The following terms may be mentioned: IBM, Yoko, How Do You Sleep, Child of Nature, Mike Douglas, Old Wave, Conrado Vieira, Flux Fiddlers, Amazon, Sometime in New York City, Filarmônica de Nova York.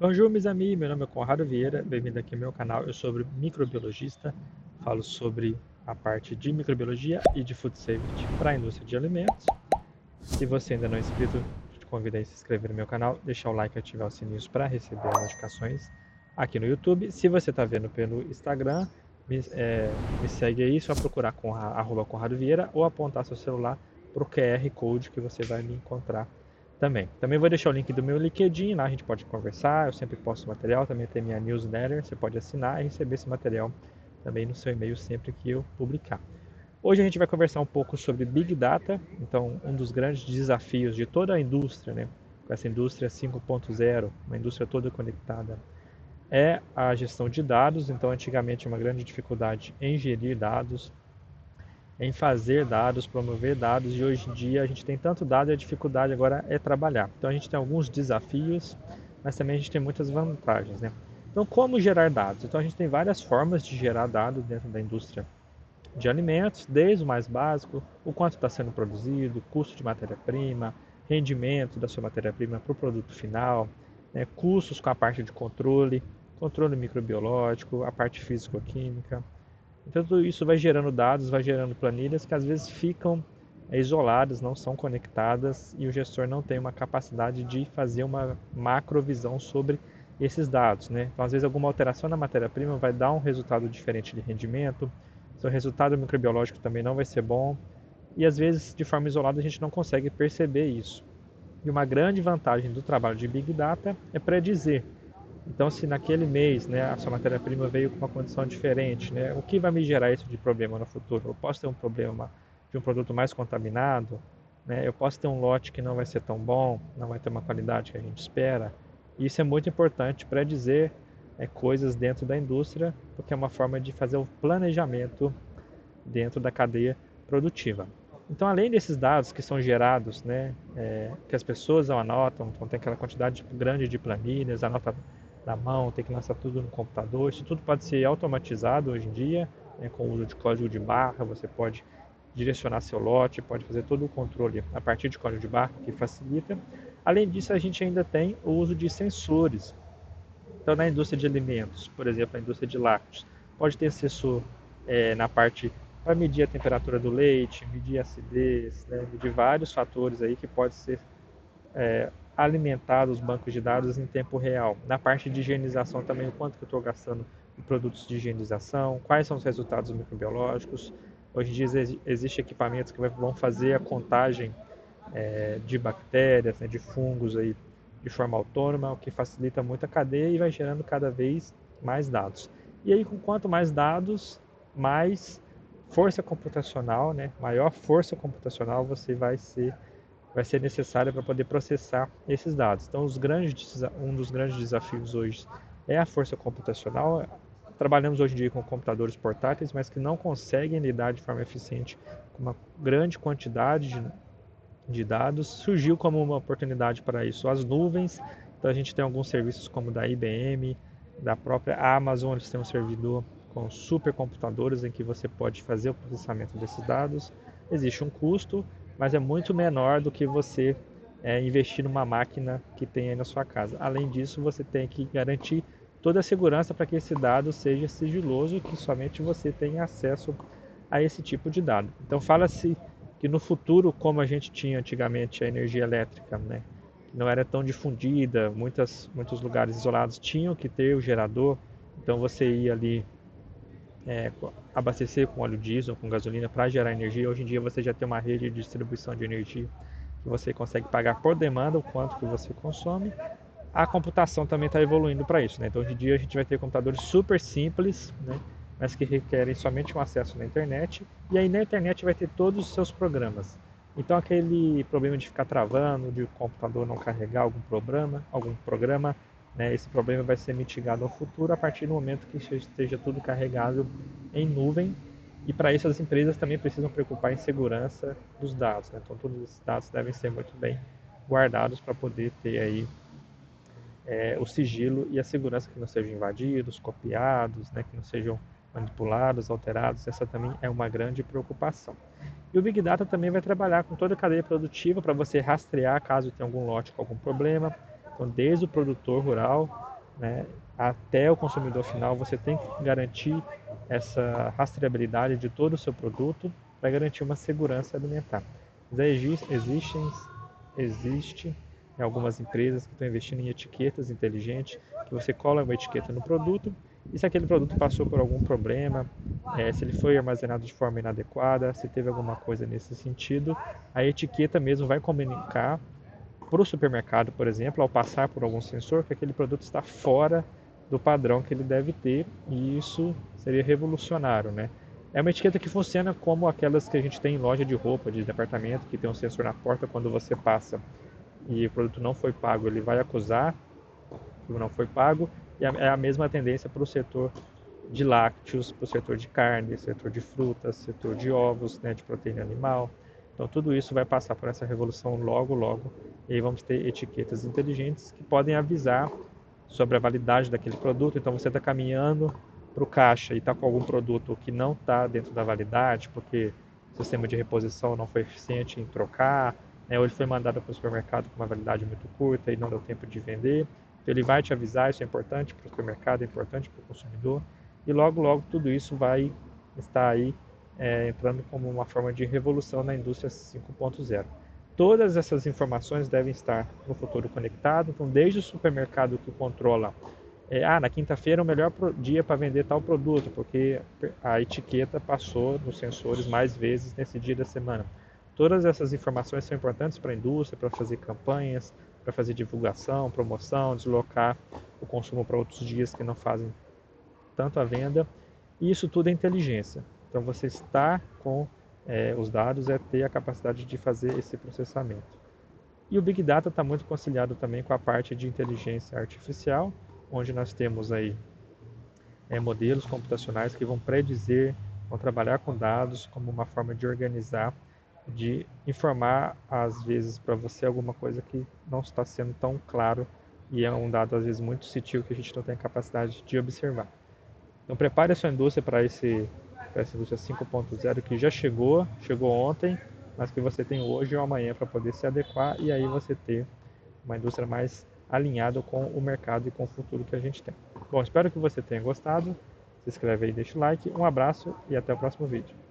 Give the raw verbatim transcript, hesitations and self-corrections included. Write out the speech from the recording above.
Bonjour, meus amigos. Meu nome é Conrado Vieira. Bem-vindo aqui ao meu canal. Eu sou microbiologista. Falo sobre a parte de microbiologia e de food safety para a indústria de alimentos. Se você ainda não é inscrito, te convido a se inscrever no meu canal, deixar o like e ativar o sininho para receber as notificações aqui no YouTube. Se você está vendo pelo Instagram, me, é, me segue aí. Só procurar com a, arroba Conrado Vieira ou apontar seu celular para o Q R Code que você vai me encontrar. Também. Também vou deixar o link do meu LinkedIn, lá a gente pode conversar, eu sempre posto material, também tem minha newsletter, você pode assinar e receber esse material também no seu e-mail sempre que eu publicar. Hoje a gente vai conversar um pouco sobre Big Data, então um dos grandes desafios de toda a indústria, né, com essa indústria cinco ponto zero, uma indústria toda conectada, é a gestão de dados. Então antigamente uma grande dificuldade em gerir dados, em fazer dados, promover dados, e hoje em dia a gente tem tanto dado e a dificuldade agora é trabalhar. Então a gente tem alguns desafios, mas também a gente tem muitas vantagens, né? Então como gerar dados? Então a gente tem várias formas de gerar dados dentro da indústria de alimentos, desde o mais básico, o quanto está sendo produzido, custo de matéria-prima, rendimento da sua matéria-prima para o produto final, né? Custos com a parte de controle, controle microbiológico, a parte físico-química. Então, tudo isso vai gerando dados, vai gerando planilhas que às vezes ficam isoladas, não são conectadas e o gestor não tem uma capacidade de fazer uma macrovisão sobre esses dados, né? Então, às vezes, alguma alteração na matéria-prima vai dar um resultado diferente de rendimento, seu resultado microbiológico também não vai ser bom e, às vezes, de forma isolada, a gente não consegue perceber isso. E uma grande vantagem do trabalho de Big Data é predizer. Então, se naquele mês, né, a sua matéria-prima veio com uma condição diferente, né, o que vai me gerar isso de problema no futuro? Eu posso ter um problema de um produto mais contaminado, né, eu posso ter um lote que não vai ser tão bom, não vai ter uma qualidade que a gente espera. Isso é muito importante para dizer é, coisas dentro da indústria, porque é uma forma de fazer o planejamento dentro da cadeia produtiva. Então, além desses dados que são gerados, né, é, que as pessoas anotam, então tem aquela quantidade grande de planilhas, anota na mão, tem que lançar tudo no computador, isso tudo pode ser automatizado hoje em dia, né, com o uso de código de barra, você pode direcionar seu lote, pode fazer todo o controle a partir de código de barra, que facilita. Além disso, a gente ainda tem o uso de sensores. Então, na indústria de alimentos, por exemplo, a indústria de lácteos, pode ter sensor é, na parte para medir a temperatura do leite, medir a acidez, né, medir vários fatores aí que pode ser é, alimentar os bancos de dados em tempo real. Na parte de higienização também, o quanto que eu estou gastando em produtos de higienização, quais são os resultados microbiológicos. Hoje em dia existem equipamentos que vão fazer a contagem é, de bactérias, né, de fungos aí, de forma autônoma, o que facilita muito a cadeia e vai gerando cada vez mais dados. E aí, com quanto mais dados, mais força computacional, né, maior força computacional você vai ser vai ser necessária para poder processar esses dados. Então, os grandes, um dos grandes desafios hoje é a força computacional. Trabalhamos hoje em dia com computadores portáteis, mas que não conseguem lidar de forma eficiente com uma grande quantidade de, de dados. Surgiu como uma oportunidade para isso as nuvens. Então, a gente tem alguns serviços como da I B M, da própria Amazon, eles têm um servidor com supercomputadores em que você pode fazer o processamento desses dados. Existe um custo, mas é muito menor do que você é, investir numa máquina que tem aí na sua casa. Além disso, você tem que garantir toda a segurança para que esse dado seja sigiloso e que somente você tenha acesso a esse tipo de dado. Então, fala-se que no futuro, como a gente tinha antigamente a energia elétrica, né, não era tão difundida, muitas, muitos lugares isolados tinham que ter o gerador, então você ia ali É, abastecer com óleo diesel, com gasolina para gerar energia. Hoje em dia você já tem uma rede de distribuição de energia que você consegue pagar por demanda o quanto que você consome. A computação também está evoluindo para isso, né? Então hoje em dia a gente vai ter computadores super simples, né, mas que requerem somente um acesso na internet, e aí na internet vai ter todos os seus programas. Então aquele problema de ficar travando, de o computador não carregar algum programa, algum programa esse problema vai ser mitigado no futuro a partir do momento que esteja tudo carregado em nuvem. E para isso as empresas também precisam preocupar em segurança dos dados, né? Então todos esses dados devem ser muito bem guardados para poder ter aí é, o sigilo e a segurança que não sejam invadidos, copiados, né, que não sejam manipulados, alterados. Essa também é uma grande preocupação. E o Big Data também vai trabalhar com toda a cadeia produtiva para você rastrear caso tenha algum lote com algum problema. Então, desde o produtor rural, né, até o consumidor final, você tem que garantir essa rastreabilidade de todo o seu produto para garantir uma segurança alimentar. Já existem, existem algumas empresas que estão investindo em etiquetas inteligentes, que você cola uma etiqueta no produto, e se aquele produto passou por algum problema, é, se ele foi armazenado de forma inadequada, se teve alguma coisa nesse sentido, a etiqueta mesmo vai comunicar para o supermercado, por exemplo, ao passar por algum sensor, que aquele produto está fora do padrão que ele deve ter, e isso seria revolucionário, né? É uma etiqueta que funciona como aquelas que a gente tem em loja de roupa, de departamento, que tem um sensor na porta quando você passa e o produto não foi pago, ele vai acusar que não foi pago. E é a mesma tendência para o setor de lácteos, para o setor de carne, setor de frutas, setor de ovos, né, de proteína animal. Então tudo isso vai passar por essa revolução logo, logo. E aí vamos ter etiquetas inteligentes que podem avisar sobre a validade daquele produto. Então você está caminhando para o caixa e está com algum produto que não está dentro da validade, porque o sistema de reposição não foi eficiente em trocar, né, ou ele foi mandado para o supermercado com uma validade muito curta e não deu tempo de vender. Ele vai te avisar, isso é importante para o supermercado, é importante para o consumidor, e logo, logo tudo isso vai estar aí é, entrando como uma forma de revolução na indústria cinco ponto zero. Todas essas informações devem estar no futuro conectado, então desde o supermercado que controla, é, ah, na quinta-feira é o melhor dia para vender tal produto, porque a etiqueta passou nos sensores mais vezes nesse dia da semana. Todas essas informações são importantes para a indústria, para fazer campanhas, para fazer divulgação, promoção, deslocar o consumo para outros dias que não fazem tanto a venda. E isso tudo é inteligência. Então você está com é, os dados, é ter a capacidade de fazer esse processamento. E o Big Data está muito conciliado também com a parte de inteligência artificial, onde nós temos aí é, modelos computacionais que vão predizer, vão trabalhar com dados como uma forma de organizar, de informar, às vezes, para você alguma coisa que não está sendo tão claro e é um dado, às vezes, muito sutil que a gente não tem capacidade de observar. Então, prepare a sua indústria para esse, para essa indústria cinco ponto zero que já chegou, chegou ontem, mas que você tem hoje ou amanhã para poder se adequar e aí você ter uma indústria mais alinhada com o mercado e com o futuro que a gente tem. Bom, espero que você tenha gostado. Se inscreve aí, deixa o like. Um abraço e até o próximo vídeo.